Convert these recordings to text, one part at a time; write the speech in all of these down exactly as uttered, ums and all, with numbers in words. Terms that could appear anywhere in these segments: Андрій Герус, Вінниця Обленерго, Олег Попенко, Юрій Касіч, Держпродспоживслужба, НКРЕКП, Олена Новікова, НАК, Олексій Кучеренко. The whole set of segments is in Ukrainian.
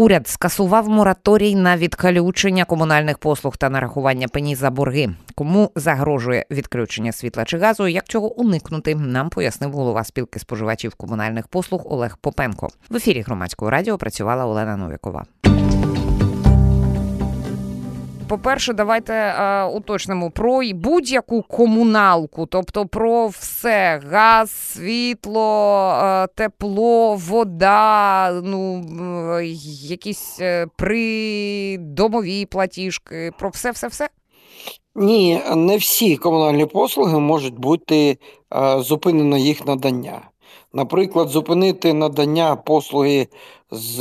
Уряд скасував мораторій на відключення комунальних послуг та нарахування пені за борги. Кому загрожує відключення світла чи газу, як цього уникнути, нам пояснив голова спілки споживачів комунальних послуг Олег Попенко. В ефірі Громадського радіо працювала Олена Новікова. По-перше, давайте е, уточнимо про будь-яку комуналку, тобто про все: газ, світло, е, тепло, вода, ну, е, якісь придомові платіжки, про все-все-все? Ні, не всі комунальні послуги можуть бути е, зупинено їх надання. Наприклад, зупинити надання послуги з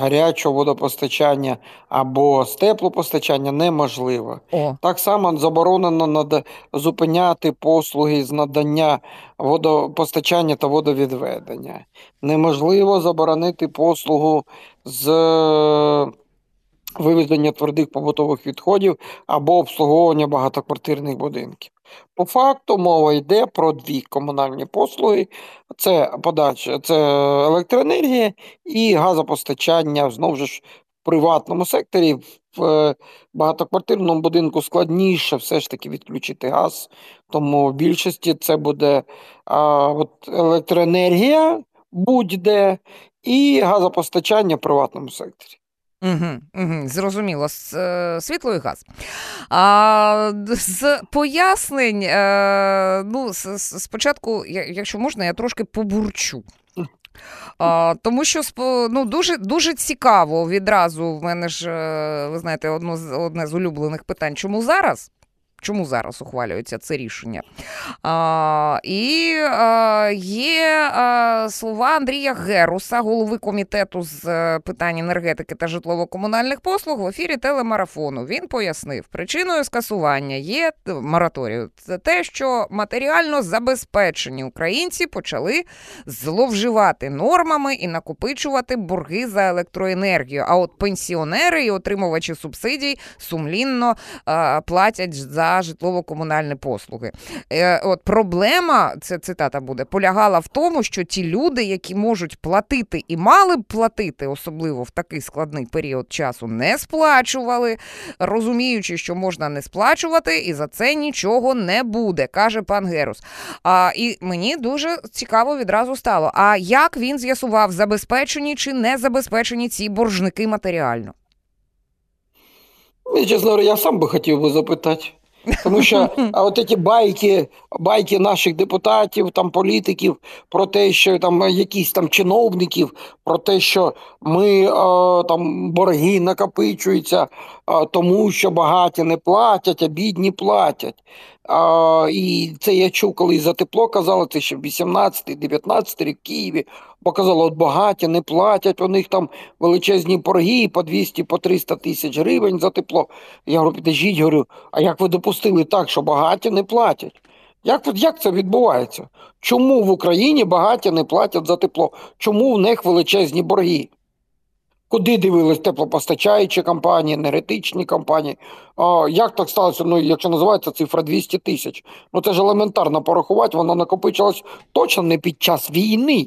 гарячого водопостачання або з теплопостачання неможливо. О. Так само заборонено над... зупиняти послуги з надання водопостачання та водовідведення. Неможливо заборонити послугу з вивезення твердих побутових відходів або обслуговування багатоквартирних будинків. По факту мова йде про дві комунальні послуги: це подача, це електроенергія і газопостачання. Знову ж, в приватному секторі, в багатоквартирному будинку складніше все ж таки відключити газ, тому в більшості це буде а, от електроенергія будь-де і газопостачання в приватному секторі. Угу, угу, зрозуміло. Світло і газ. А, з пояснень, ну, спочатку, якщо можна, я трошки побурчу. А, тому що, ну, дуже, дуже цікаво відразу, в мене ж, ви знаєте, одно, одне з улюблених питань: чому зараз? Чому зараз ухвалюється це рішення? А, і а, є а, слова Андрія Геруса, голови комітету з питань енергетики та житлово-комунальних послуг, в ефірі телемарафону. Він пояснив, причиною скасування є мораторію. Це те, що матеріально забезпечені українці почали зловживати нормами і накопичувати борги за електроенергію. А от пенсіонери і отримувачі субсидій сумлінно а, платять за житлово-комунальні послуги. Е, от проблема, це цитата буде, полягала в тому, що ті люди, які можуть платити і мали б платити, особливо в такий складний період часу, не сплачували, розуміючи, що можна не сплачувати, і за це нічого не буде, каже пан Герус. А, і мені дуже цікаво відразу стало, а як він з'ясував, забезпечені чи не забезпечені ці боржники матеріально? Ну, чесно говоря, я сам би хотів би запитати. Тому що а от ці байки, байки наших депутатів, там політиків про те, що там якісь там чиновників, про те, що ми о, там борги накопичуються, о, тому що багаті не платять, а бідні платять. О, і це я чув, коли за тепло казали, це ще в вісімнадцятий дев'ятнадцятий рік в Києві, показали, от багаті не платять, у них там величезні борги по двісті, по триста тисяч гривень за тепло. Я говорю, підождіть, говорю, а як ви допустили так, що багаті не платять? Як, як це відбувається? Чому в Україні багаті не платять за тепло? Чому в них величезні борги? Куди дивились теплопостачаючі компанії, енергетичні компанії? А, як так сталося? Ну, якщо називається цифра двісті тисяч. Ну, це ж елементарно порахувати, вона накопичилась точно не під час війни.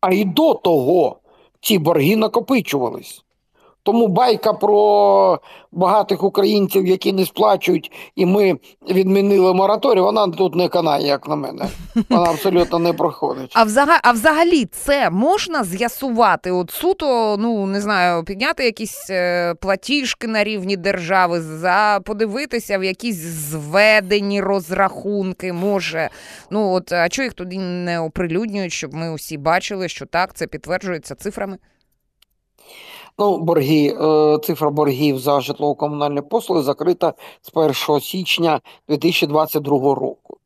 А і до того ці борги накопичувались. Тому байка про багатих українців, які не сплачують, і ми відмінили мораторій, вона тут не канає, як на мене. Вона абсолютно не проходить. А взагалі, а взагалі це можна з'ясувати? От суто, ну, не знаю, підняти якісь платіжки на рівні держави, за подивитися в якісь зведені розрахунки, може. Ну, от, а чого їх туди не оприлюднюють, щоб ми усі бачили, що так, це підтверджується цифрами? Ну, борги, цифра боргів за житлово-комунальні послуги закрита з першого січня дві тисячі двадцять другого року.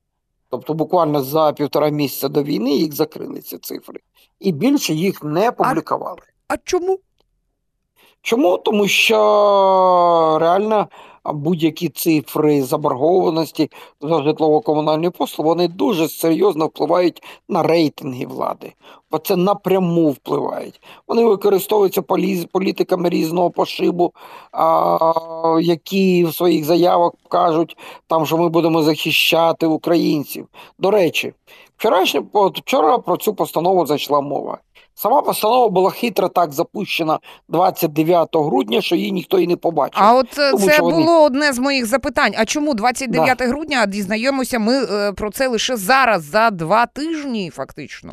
Тобто буквально за півтора місяця до війни їх закрили, ці цифри. І більше їх не публікували. А, а чому? Чому? Тому що реально будь-які цифри заборгованості за житлово-комунальні послуги, вони дуже серйозно впливають на рейтинги влади. Бо це напряму впливають. Вони використовуються політиками різного пошибу, які в своїх заявах кажуть, там, що ми будемо захищати українців. До речі, вчорашнє, вчора про цю постанову зайшла мова. Сама постанова була хитро так запущена двадцять дев'ятого грудня, що її ніхто і не побачив. А от тому, це було вони... одне з моїх запитань. А чому двадцять дев'ятого да. грудня, а дізнаємося ми про це лише зараз, за два тижні фактично?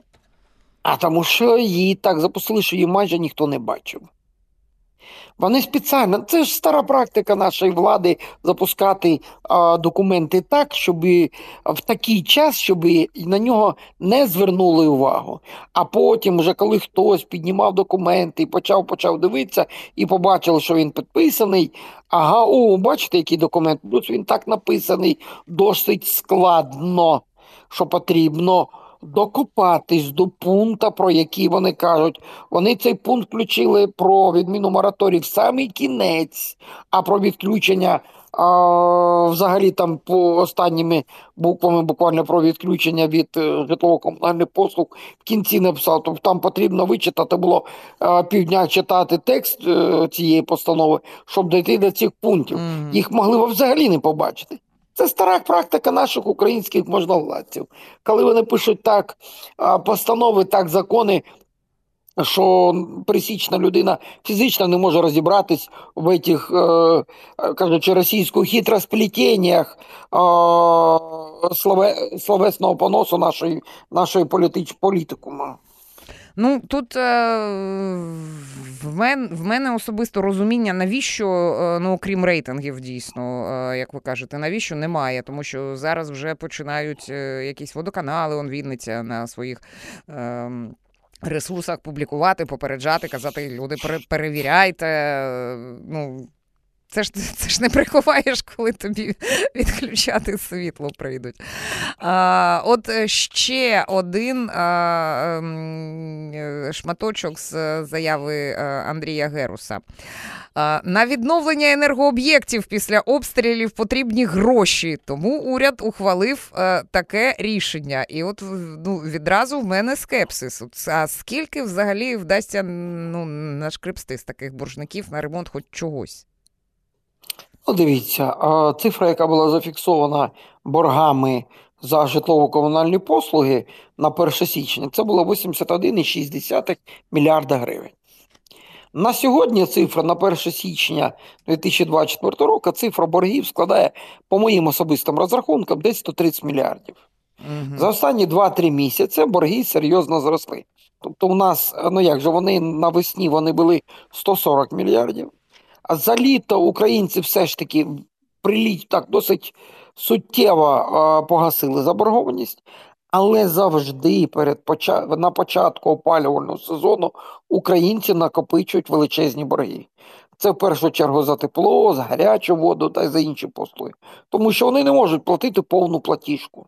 А тому що її так запустили, що її майже ніхто не бачив. Вони спеціально, це ж стара практика нашої влади, запускати а, документи так, щоб в такий час, щоб на нього не звернули увагу. А потім вже коли хтось піднімав документи, почав, почав дивитися і побачив, що він підписаний, ага, о, бачите, який документ, він так написаний, досить складно, що потрібно докопатись до пункту, про який вони кажуть. Вони цей пункт включили про відміну мораторій в самий кінець, а про відключення а, взагалі там по останніми буквами буквально про відключення від житлово-комунальних послуг в кінці написав. Тобто там потрібно вичитати було а, півдня читати текст а, цієї постанови, щоб дійти до цих пунктів. Mm-hmm. Їх могли б взагалі не побачити. Це стара практика наших українських можновладців. Коли вони пишуть так постанови, так закони, що пересічна людина фізично не може розібратись в цих, е, кажучи, російських хитросплетіннях е, слове, словесного поносу нашої, нашої політич, політикума. Ну, тут в мен, в мене особисто розуміння, навіщо, ну, окрім рейтингів, дійсно, як ви кажете, навіщо, немає. Тому що зараз вже починають якісь водоканали, он Вінниця на своїх е, ресурсах публікувати, попереджати, казати, люди, перевіряйте, ну... Це ж, це ж не приховаєш, коли тобі відключати світло прийдуть. А, от ще один а, шматочок з заяви Андрія Геруса. А, на відновлення енергооб'єктів після обстрілів потрібні гроші, тому уряд ухвалив а, таке рішення. І от ну, відразу в мене скепсис. А скільки взагалі вдасться ну, нашкребсти з таких боржників на ремонт хоч чогось? Ну, дивіться, цифра, яка була зафіксована боргами за житлово-комунальні послуги на перше січня, це було вісімдесят один цілих шість десятих мільярда гривень. На сьогодні цифра на перше січня дві тисячі двадцять четвертого року, цифра боргів складає, по моїм особистим розрахункам, десь сто тридцять мільярдів. Угу. За останні два-три місяці борги серйозно зросли. Тобто у нас, ну як же, вони навесні вони були сто сорок мільярдів. А за літо українці все ж таки приліч так досить суттєво а, погасили заборгованість, але завжди перед поча... на початку опалювального сезону українці накопичують величезні борги. Це в першу чергу за тепло, за гарячу воду та й за інші послуги. Тому що вони не можуть платити повну платіжку.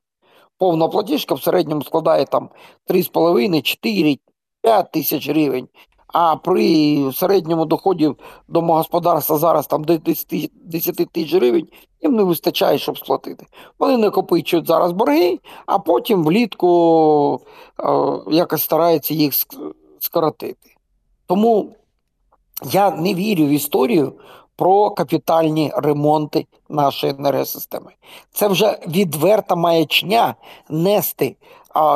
Повна платіжка в середньому складає там три з половиною, чотири, п'ять тисяч гривень. А при середньому доході домогосподарства зараз там до десять тисяч гривень їм не вистачає, щоб сплатити. Вони накопичують зараз борги, а потім влітку е, якось стараються їх скоротити. Тому я не вірю в історію про капітальні ремонти нашої енергосистеми. Це вже відверта маячня нести е,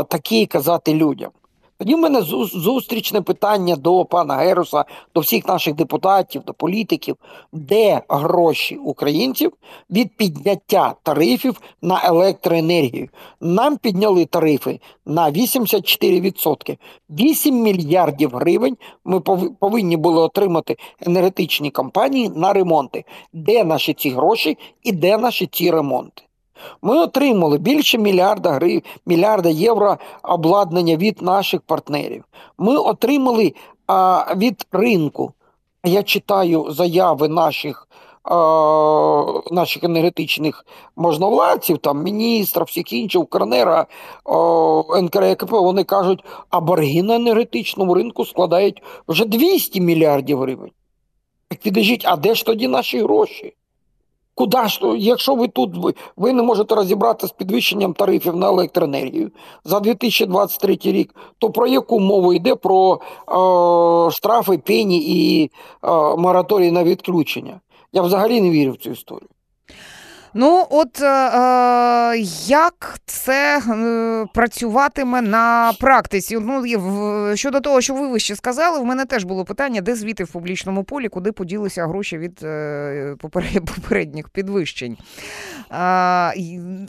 такі і казати людям. Тоді в мене зустрічне питання до пана Геруса, до всіх наших депутатів, до політиків. Де гроші українців від підняття тарифів на електроенергію? Нам підняли тарифи на вісімдесят чотири відсотки. вісім мільярдів гривень ми повинні були отримати енергетичні компанії на ремонти. Де наші ці гроші і де наші ці ремонти? Ми отримали більше мільярда гривень, мільярда євро обладнання від наших партнерів. Ми отримали а, від ринку. Я читаю заяви наших, а, наших енергетичних можновладців, там, міністра, всіх інших, Укренера, НКРЕКП, вони кажуть, а борги на енергетичному ринку складають вже двісті мільярдів гривень. Так підожіть, а де ж тоді наші гроші? Куда ж, якщо ви тут, ви, ви не можете розібратися з підвищенням тарифів на електроенергію за дві тисячі двадцять третій рік, то про яку мову йде про е, штрафи, пені і е, мораторій на відключення? Я взагалі не вірю в цю історію. Ну, от е, як це е, працюватиме на практиці? Ну, в, щодо того, що ви вище сказали, в мене теж було питання, де звіти в публічному полі, куди поділися гроші від е, попередніх підвищень. Е,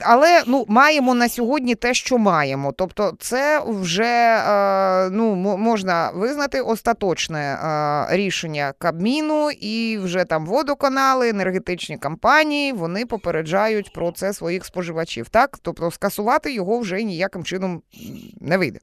але, ну, маємо на сьогодні те, що маємо. Тобто це вже, е, ну, можна визнати остаточне е, рішення Кабміну, і вже там водоканали, енергетичні компанії, вони попередні попереджають про це своїх споживачів, так? Тобто скасувати його вже ніяким чином не вийде.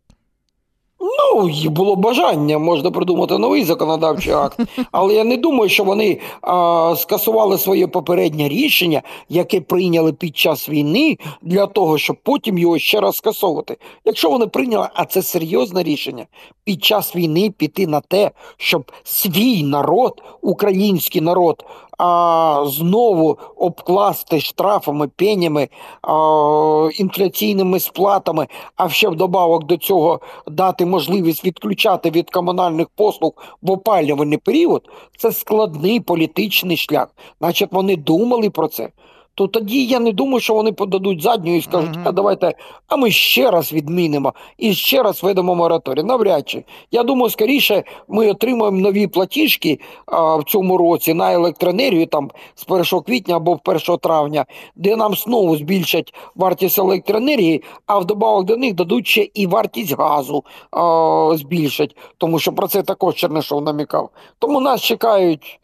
Ну, було бажання, можна придумати новий законодавчий акт, але я не думаю, що вони а, скасували своє попереднє рішення, яке прийняли під час війни, для того, щоб потім його ще раз скасовувати. Якщо вони прийняли, а це серйозне рішення, під час війни піти на те, щоб свій народ, український народ, а знову обкласти штрафами, пенями, а, інфляційними сплатами, а ще вдобавок до цього дати можливість відключати від комунальних послуг в опалювальний період, це складний політичний шлях. Значить, вони думали про це. То тоді я не думаю, що вони подадуть задню і скажуть, mm-hmm. а давайте, а ми ще раз відмінимо і ще раз введемо мораторій. Навряд чи. Я думаю, скоріше ми отримаємо нові платіжки а, в цьому році на електроенергію там з першого квітня або в першого травня, де нам знову збільшать вартість електроенергії, а вдобавок до них дадуть ще і вартість газу а, збільшать, тому що про це також Чернишов намікав. Тому нас чекають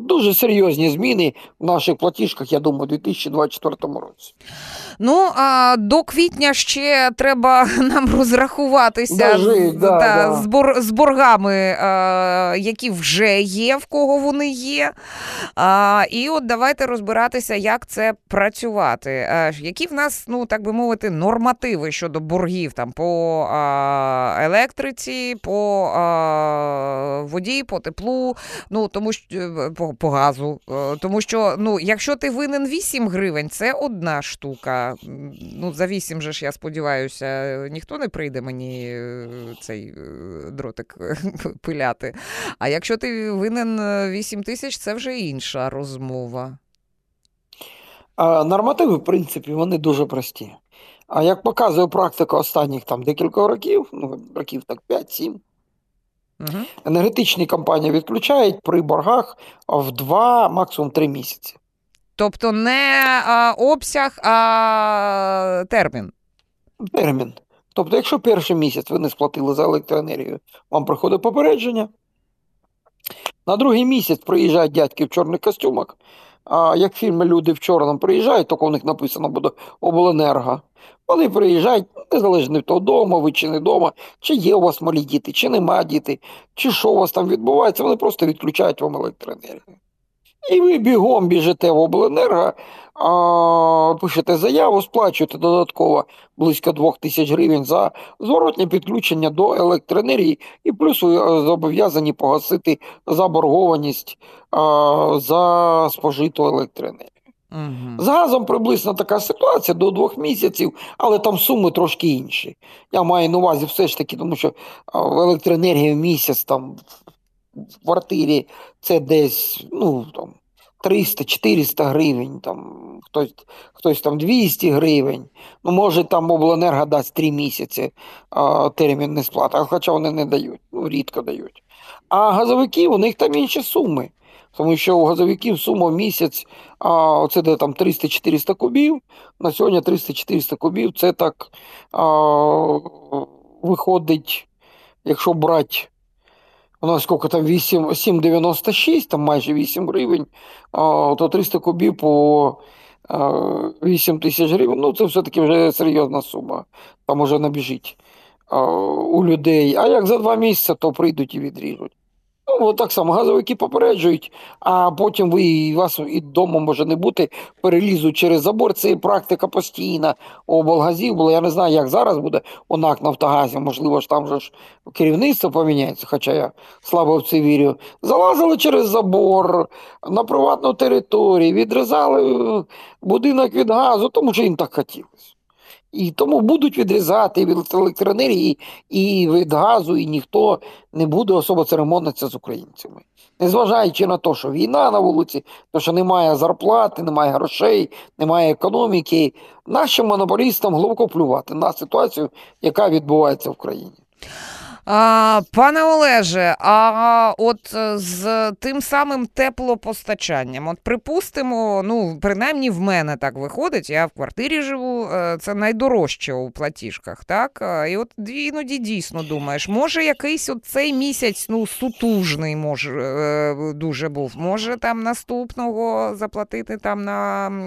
дуже серйозні зміни в наших платіжках, я думаю, у дві тисячі двадцять четвертому році. Ну, а до квітня ще треба нам розрахуватися Дожить, з, да, та, да. з, бор, з боргами, а, які вже є, в кого вони є. А, і от давайте розбиратися, як це працювати. А, які в нас, ну, так би мовити, нормативи щодо боргів там, по а, електриці, по а, воді, по теплу, ну, тому що По, по газу. Тому що, ну, якщо ти винен вісім гривень, це одна штука. Ну, за вісім же ж, я сподіваюся, ніхто не прийде мені цей дротик пиляти. А якщо ти винен вісім тисяч, це вже інша розмова. А нормативи, в принципі, вони дуже прості. А як показує практика останніх там декількох років, ну, років так п'ять-сім, Uh-huh. енергетичні компанії відключають при боргах в два, максимум три місяці. Тобто не а, обсяг, а термін? Термін. Тобто, якщо перший місяць ви не сплатили за електроенергію, вам приходить попередження. На другий місяць приїжджають дядьки в чорних костюмах. А як в фільмі «Люди в чорному» приїжджають, тільки у них написано буде «Обленерго». Вони приїжджають, незалежно від того, вдома ви чи не вдома, чи є у вас малі діти, чи нема діти, чи що у вас там відбувається, вони просто відключають вам електроенергію. І ви бігом біжите в «Обленерго», а, пишете заяву, сплачуєте додатково близько дві тисячі гривень за зворотне підключення до електроенергії і плюс зобов'язані погасити заборгованість а, за спожиту електроенергію. Угу. З газом приблизно така ситуація до двох місяців, але там суми трошки інші. Я маю на увазі все ж таки, тому що електроенергія в місяць там в квартирі це десь, ну, там, триста-чотириста гривень, там, хтось, хтось там двісті гривень. Ну, може, там обленерго дасть три місяці а, термін несплати, хоча вони не дають, ну, рідко дають. А газовики, у них там інші суми, тому що у газовиків сума в місяць, а, оце де там триста-чотириста кубів, на сьогодні триста-чотириста кубів, це так а, виходить, якщо брати, у нас скільки там сім дев'яносто шість, там майже вісім гривень, то триста кубів по вісім тисяч гривень, ну це все-таки вже серйозна сума, там уже набіжить у людей. А як за два місяці, то прийдуть і відріжуть. Ну, от так само, газовики попереджують, а потім ви і вас і вдома може не бути, перелізуть через забор. Це практика постійна у облгазів була. Я не знаю, як зараз буде у НАК Нафтогазі, можливо ж там же ж керівництво поміняється, хоча я слабо в це вірю. Залазили через забор на приватну територію, відрізали будинок від газу, тому що їм так хотілося. І тому будуть відрізати від електроенергії і від газу, і ніхто не буде особо церемонитися з українцями. Незважаючи на те, що війна на вулиці, то що немає зарплати, немає грошей, немає економіки, нашим монополістам глибоко плювати на ситуацію, яка відбувається в країні. А, пане Олеже, а от з тим самим теплопостачанням, от припустимо, ну, принаймні в мене так виходить, я в квартирі живу, це найдорожче у платіжках, так? І от іноді дійсно думаєш, може якийсь от цей місяць, ну, сутужний, може, дуже був, може там наступного заплатити там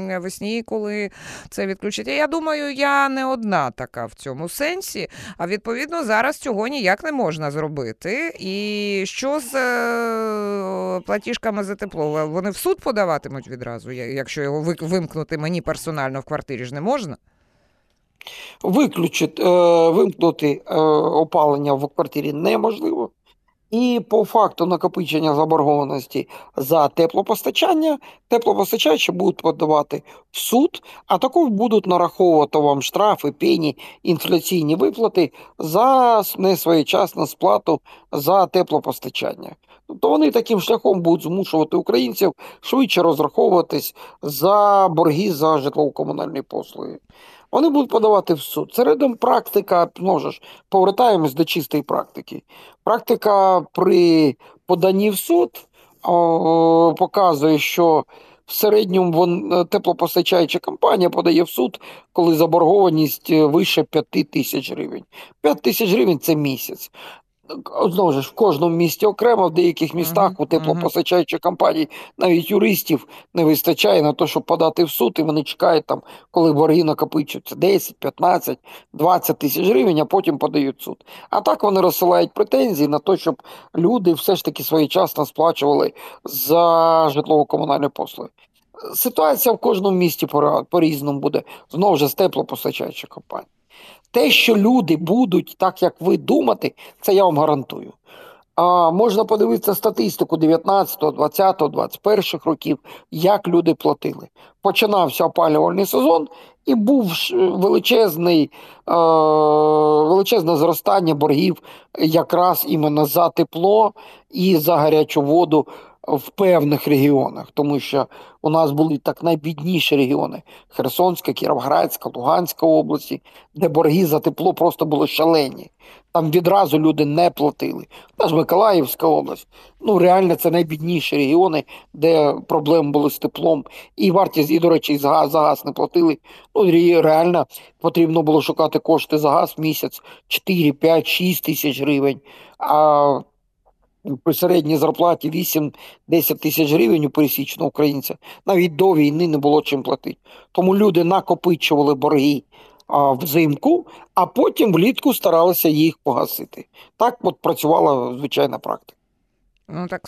навесні, коли це відключить. Я думаю, я не одна така в цьому сенсі, а відповідно зараз цього ніяк не можна зробити. І що з е, платіжками за тепло? Вони в суд подаватимуть відразу, якщо його вимкнути мені персонально в квартирі ж не можна? Виключити, е, вимкнути е, опалення в квартирі неможливо. І по факту накопичення заборгованості за теплопостачання, теплопостачачі будуть подавати в суд, а також будуть нараховувати вам штрафи, пені, інфляційні виплати за несвоєчасну сплату за теплопостачання. Тобто вони таким шляхом будуть змушувати українців швидше розраховуватись за борги за житлово-комунальні послуги. Вони будуть подавати в суд. Середом практика, ну ж, повертаємось до чистої практики. Практика при поданні в суд о, показує, що в середньому вон, теплопостачаюча компанія подає в суд, коли заборгованість вище п'ять тисяч гривень. п'ять тисяч гривень – це місяць. Знову ж, в кожному місті окремо, в деяких містах uh-huh, у теплопостачаючих компаній навіть юристів не вистачає на те, щоб подати в суд, і вони чекають там, коли борги накопичуються десять, п'ятнадцять, двадцять тисяч гривень, а потім подають в суд. А так вони розсилають претензії на те, щоб люди все ж таки своєчасно сплачували за житлово-комунальні послуги. Ситуація в кожному місті по-різному буде, знову ж, з теплопостачаючих компаній. Те, що люди будуть так, як ви, думати, це я вам гарантую. А можна подивитися статистику дев'ятнадцятого, двадцятого, двадцять першого років, як люди платили. Починався опалювальний сезон і був величезний, е- величезне зростання боргів якраз іменно за тепло і за гарячу воду в певних регіонах, тому що у нас були так найбідніші регіони – Херсонська, Кіровоградська, Луганська області, де борги за тепло просто були шалені. Там відразу люди не платили. Та ж Миколаївська область. Ну, реально, це найбідніші регіони, де проблеми були з теплом. І вартість, і, до речі, за газ, за газ не платили. Ну, реально, потрібно було шукати кошти за газ в місяць чотири, п'ять, шість тисяч гривень. А при середній зарплаті вісім-десять тисяч гривень у пересічного українця навіть до війни не було чим платити. Тому люди накопичували борги а, взимку, а потім влітку старалися їх погасити. Так от працювала звичайна практика. Ну так,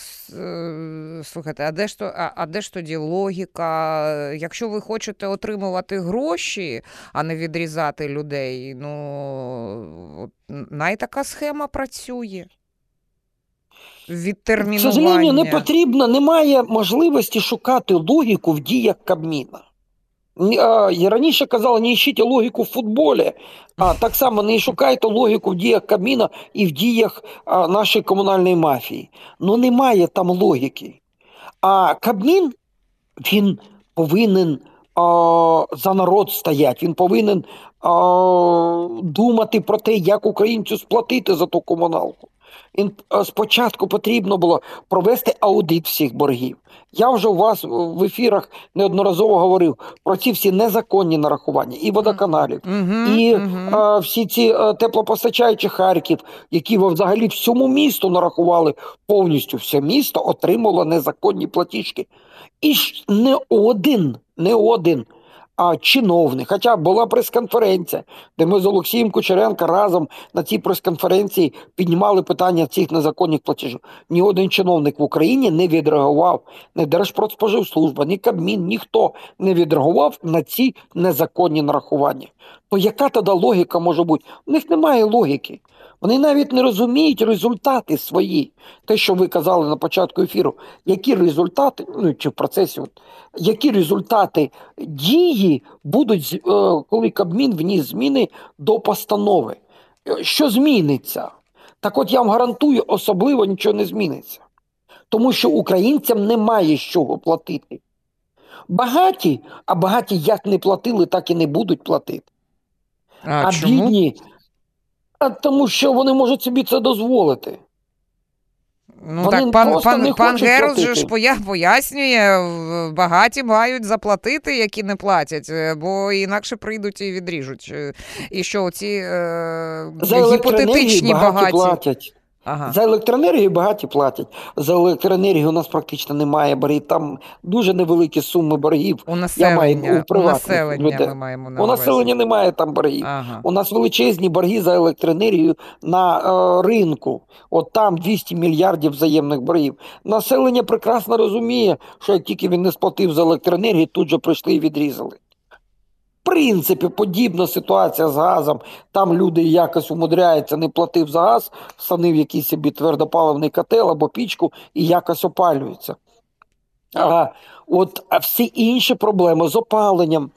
слухайте, а де ж то, а, а де ж тоді логіка? Якщо ви хочете отримувати гроші, а не відрізати людей, ну, найтака схема працює. К сожалению, не потрібно, немає можливості шукати логіку в діях Кабміна. Я раніше казала, не ищіть логіку в футболі, а так само не шукайте логіку в діях Кабміна і в діях а, нашої комунальної мафії. Ну немає там логіки. А Кабмін, він повинен а, за народ стояти, він повинен а, думати про те, як українцю сплатити за ту комуналку. Спочатку потрібно було провести аудит всіх боргів. Я вже у вас в ефірах неодноразово говорив про ці всі незаконні нарахування і водоканалів, mm-hmm, і mm-hmm. А, всі ці а, теплопостачаючі Харків, які взагалі всьому місту нарахували повністю. Все місто отримало незаконні платіжки. І ж не один, не один а чиновник, хоча була прес-конференція, де ми з Олексієм Кучеренко разом на цій прес-конференції піднімали питання цих незаконних платежів. Ні один чиновник в Україні не відреагував, ні Держпродспоживслужба, ні Кабмін, ніхто не відреагував на ці незаконні нарахування. То яка тоді логіка може бути? У них немає логіки. Вони навіть не розуміють результати свої. Те, що ви казали на початку ефіру, які результати, ну чи в процесі, які результати дії будуть, коли Кабмін вніс зміни до постанови. Що зміниться? Так от я вам гарантую, особливо нічого не зміниться. Тому що українцям немає з чого платити. Багаті, а багаті як не платили, так і не будуть платити. А, а чому? Бідні, а тому що вони можуть собі це дозволити. Ну вони так, пан, пан, пан Герус же ж пояснює, багаті мають заплатити, які не платять, бо інакше прийдуть і відріжуть. І що оці е, гіпотетичні багаті... платять. Ага. За електроенергію багаті платять. За електроенергію у нас практично немає боргів. Там дуже невеликі суми боргів. У населення, я маю, у у населення ми маємо на увазі. У населення немає там боргів. Ага. У нас величезні борги за електроенергію на е, ринку. От там двісті мільярдів взаємних боргів. Населення прекрасно розуміє, що як тільки він не сплатив за електроенергію, тут же прийшли і відрізали. В принципі, подібна ситуація з газом. Там люди якось умудряються, не платив за газ, встановив якийсь собі твердопаливний котел або пічку і якось опалюється. А, от, а всі інші проблеми з опаленням,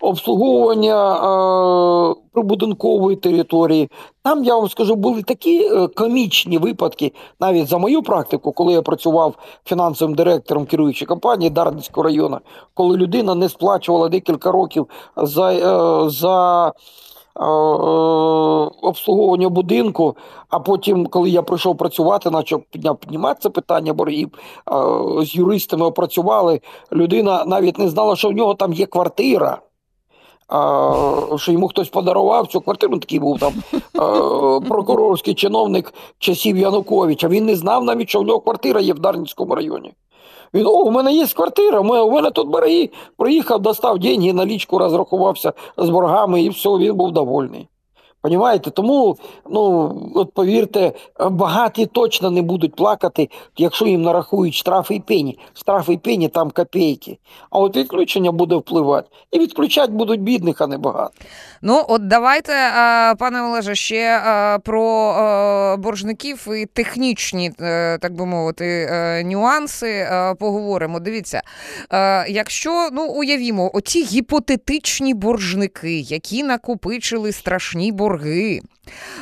обслуговування е, прибудинкової території. Там, я вам скажу, були такі е, комічні випадки, навіть за мою практику, коли я працював фінансовим директором керуючої компанії Дарницького району, коли людина не сплачувала декілька років за, е, за е, обслуговування будинку, а потім, коли я прийшов працювати, почав піднімати це питання боргів, е, з юристами опрацювали, людина навіть не знала, що в нього там є квартира. А, що йому хтось подарував цю квартиру, такий був там а, прокурорський чиновник часів Януковича. Він не знав навіть, що в нього квартира є в Дарницькому районі. Він, о, у мене є квартира, у мене тут борги. Приїхав, достав деньги, налічку розрахувався з боргами і все, він був довольний. Понимаєте? Тому, ну, от повірте, багаті точно не будуть плакати, якщо їм нарахують штрафи і пені. Штрафи і пені там копійки. А от відключення буде впливати. І відключати будуть бідних, а не багато. Ну, от давайте, пане Олеже, ще про боржників і технічні, так би мовити, нюанси поговоримо. Дивіться, якщо, ну, уявімо, оці гіпотетичні боржники, які накопичили страшні боржники, борги,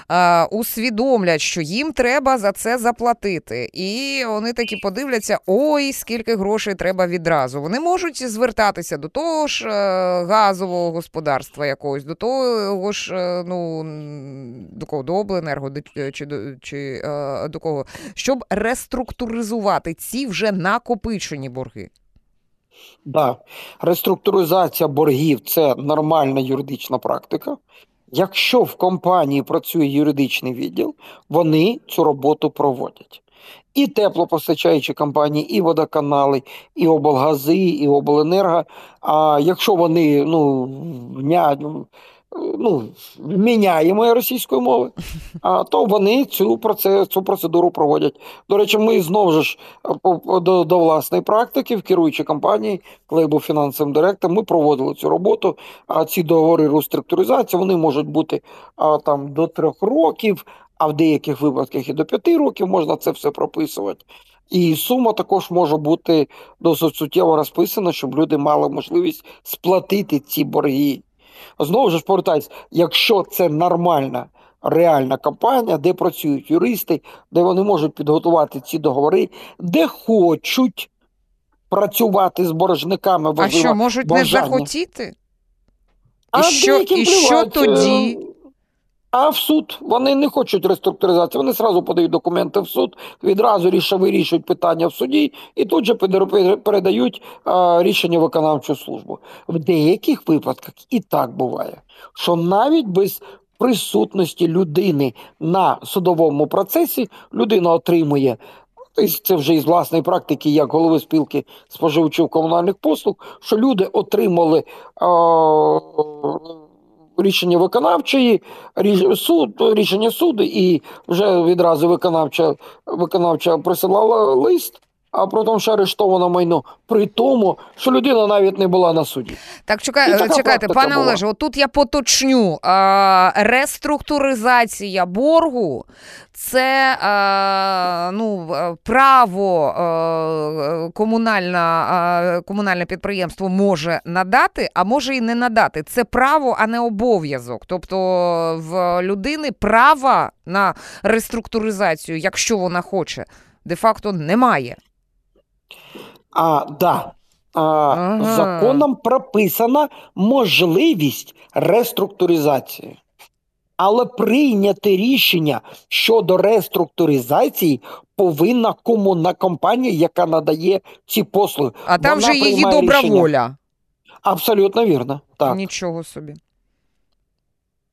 а, усвідомлять, що їм треба за це заплатити. І вони такі подивляться, ой, скільки грошей треба відразу. Вони можуть звертатися до того ж газового господарства якогось, до того ж, ну, до кого, до обленерго, чи, до, чи а, до кого, щоб реструктуризувати ці вже накопичені борги. Да. Реструктуризація боргів – це нормальна юридична практика. Якщо в компанії працює юридичний відділ, вони цю роботу проводять. І теплопостачаючі компанії, і водоканали, і облгази, і обленерго. А якщо вони, ну, ня, ну, міняємо російської мови, а, то вони цю, процес, цю процедуру проводять. До речі, ми знову ж до, до власної практики в керуючій компанії, коли я був фінансовим директором, ми проводили цю роботу, а ці договори реструктуризації, вони можуть бути а, там, до трьох років, а в деяких випадках і до п'яти років можна це все прописувати. І сума також може бути досить суттєво розписана, щоб люди мали можливість сплатити ці борги. Знову ж повертаюся, якщо це нормальна, реальна компанія, де працюють юристи, де вони можуть підготувати ці договори, де хочуть працювати з боржниками. А що, можуть бажання. Не захотіти? А і що, і що тоді? А в суд. Вони не хочуть реструктуризації. Вони одразу подають документи в суд, відразу вирішують питання в суді і тут же передають а, рішення виконавчу службу. В деяких випадках і так буває, що навіть без присутності людини на судовому процесі людина отримує, це вже із власної практики, як голови спілки споживачів комунальних послуг, що люди отримали... А, рішення виконавчої, ріш, суд, рішення суду, і вже відразу виконавча, виконавча присилала лист а потім ще арештовано майно. При тому, що людина навіть не була на суді. Так, чекай, чекайте, пане Олеже, отут я поточню. А, реструктуризація боргу – це а, ну, право а, комунальна, а, комунальне підприємство може надати, а може і не надати. Це право, а не обов'язок. Тобто в людини права на реструктуризацію, якщо вона хоче, де-факто немає. А, да. А, ага. Законом прописана можливість реструктуризації. Але прийняти рішення щодо реструктуризації повинна комунальна компанія, яка надає ці послуги. А вона там же її добра рішення. Воля. Абсолютно вірно. Так. Нічого собі.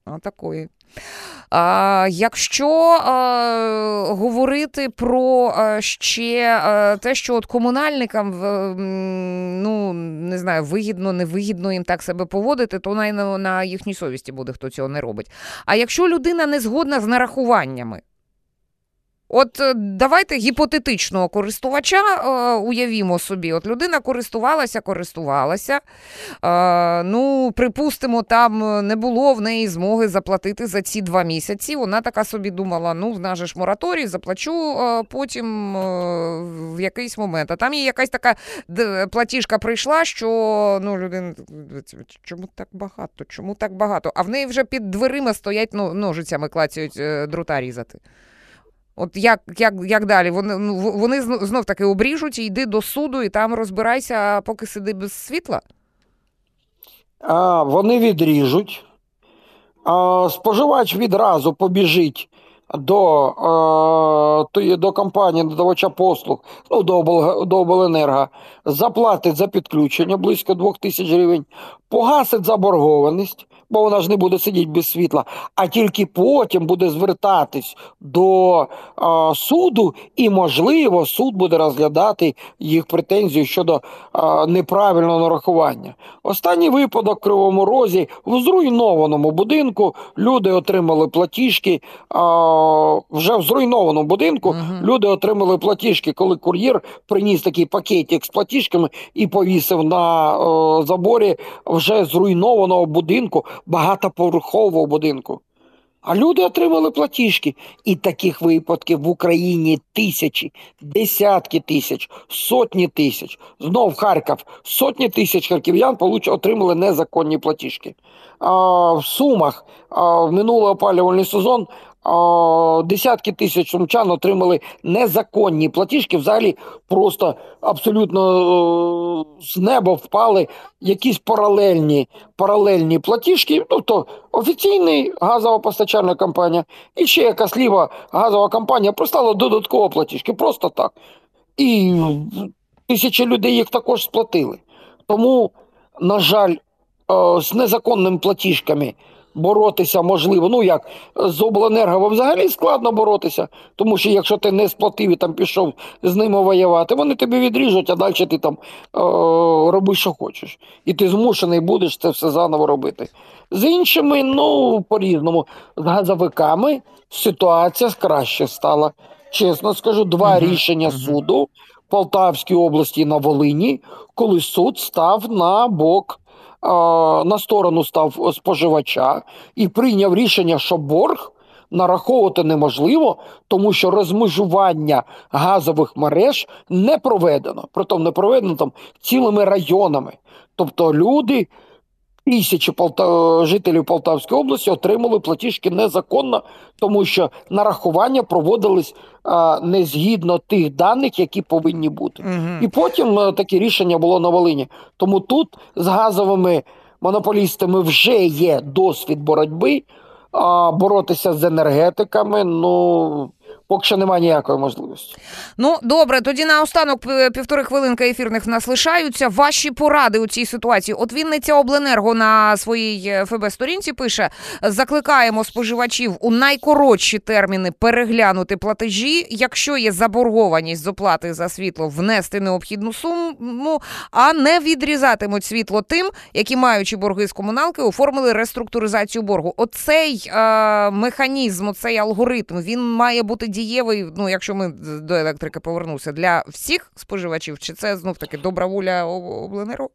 А такої. А, якщо а, говорити про а, ще а, те, що от комунальникам в, ну, не знаю, вигідно, невигідно їм так себе поводити, то на, на їхній совісті буде, хто цього не робить. А якщо людина не згодна з нарахуваннями? От давайте гіпотетичного користувача е, уявімо собі. От людина користувалася, користувалася. Е, ну, припустимо, там не було в неї змоги заплатити за ці два місяці. Вона така собі думала, ну, в нас же ж мораторій, заплачу е, потім е, в якийсь момент. А там їй якась така платіжка прийшла, що, ну, людина, чому так багато, чому так багато? А в неї вже під дверима стоять, ну, ножицями клацають е, дрота різати. От як, як, як далі? Вони, вони знов таки обріжуть і йди до суду, і там розбирайся, поки сиди без світла? А, вони відріжуть. А, споживач відразу побіжить до, а, до компанії, надавача послуг, ну, до, обл, до обленерго, заплатить за підключення близько дві тисячі гривень, погасить заборгованість, бо вона ж не буде сидіти без світла, а тільки потім буде звертатись до е, суду, і, можливо, суд буде розглядати їх претензію щодо е, неправильного нарахування. Останній випадок в Кривому Розі, в зруйнованому будинку люди отримали платіжки, е, вже в зруйнованому будинку uh-huh. люди отримали платіжки, коли кур'єр приніс такий пакетик з платіжками і повісив на е, заборі вже зруйнованого будинку, багатоповерхового будинку. А люди отримали платіжки. І таких випадків в Україні тисячі, десятки тисяч, сотні тисяч. Знов Харків. Сотні тисяч харків'ян отримали незаконні платіжки. А в Сумах а в минулий опалювальний сезон а десятки тисяч сумчан отримали незаконні платіжки. Взагалі просто абсолютно з неба впали якісь паралельні, паралельні платіжки. Тобто офіційна газова постачальна компанія і ще якась ліва газова компанія прислала додатково платіжки. Просто так. І тисячі людей їх також сплатили. Тому, на жаль, з незаконними платіжками боротися можливо, ну як, з обленерго взагалі складно боротися, тому що якщо ти не сплатив і там пішов з ними воювати, вони тобі відріжуть, а далі ти там е- роби, що хочеш. І ти змушений будеш це все заново робити. З іншими, ну, по-різному, з газовиками ситуація краще стала. Чесно скажу, два uh-huh. рішення uh-huh. суду в Полтавській області і на Волині, коли суд став на бок, на сторону став споживача і прийняв рішення, що борг нараховувати неможливо, тому що розмежування газових мереж не проведено. Притом не проведено там цілими районами. Тобто люди, тисячі Полта... жителів Полтавської області отримали платіжки незаконно, тому що нарахування проводились а, не згідно тих даних, які повинні бути. Угу. І потім а, таке рішення було на Волині. Тому тут з газовими монополістами вже є досвід боротьби, а боротися з енергетиками, ну... поки що немає ніякої можливості. Ну, добре, тоді наостанок півтори хвилинки ефірних в нас лишаються. Ваші поради у цій ситуації. От Вінниця Обленерго на своїй ФБ-сторінці пише, закликаємо споживачів у найкоротші терміни переглянути платежі, якщо є заборгованість з оплати за світло, внести необхідну суму, а не відрізатимуть світло тим, які, маючи борги з комуналки, оформили реструктуризацію боргу. Оцей е- механізм, оцей алгоритм, він має бути дієвий, ну, якщо ми до електрики повернуся, для всіх споживачів? Чи це, знов-таки, добра воля обленерго?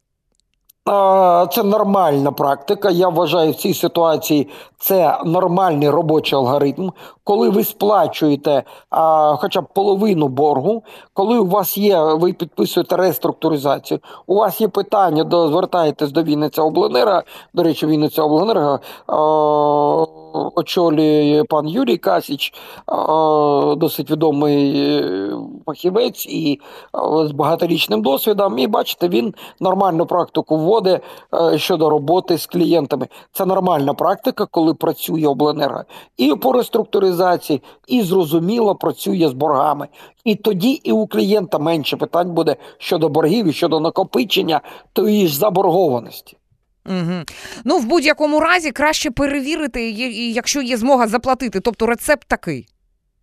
Це нормальна практика. Я вважаю, в цій ситуації це нормальний робочий алгоритм. Коли ви сплачуєте а, хоча б половину боргу, коли у вас є, ви підписуєте реструктуризацію, у вас є питання, до, звертаєтесь до Вінниця обленерго, до речі, Вінниця обленерго очолює пан Юрій Касіч, досить відомий фахівець і з багаторічним досвідом, і бачите, він нормальну практику вводить щодо роботи з клієнтами. Це нормальна практика, коли працює обленерго і по реструктуризації, і зрозуміло працює з боргами. І тоді і у клієнта менше питань буде щодо боргів і щодо накопичення тої ж заборгованості. Угу. Ну, в будь-якому разі краще перевірити, якщо є змога заплатити. Тобто рецепт такий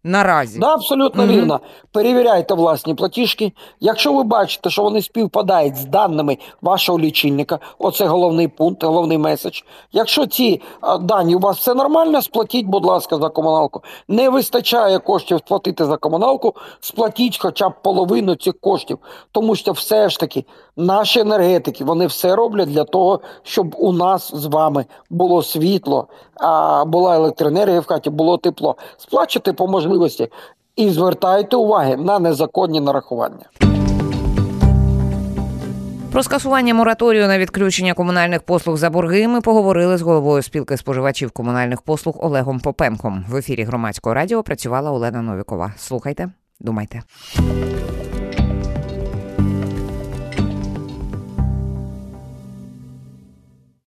наразі. Да, абсолютно угу. вірно. Перевіряйте власні платіжки. Якщо ви бачите, що вони співпадають з даними вашого лічильника, оце головний пункт, головний меседж. Якщо ці дані у вас все нормально, сплатіть, будь ласка, за комуналку. Не вистачає коштів сплатити за комуналку, сплатіть хоча б половину цих коштів. Тому що все ж таки наші енергетики, вони все роблять для того, щоб у нас з вами було світло, була електроенергія в хаті, було тепло. Сплачуйте по можливості і звертайте уваги на незаконні нарахування. Про скасування мораторію на відключення комунальних послуг за борги ми поговорили з головою спілки споживачів комунальних послуг Олегом Попенком. В ефірі Громадського радіо працювала Олена Новікова. Слухайте, думайте.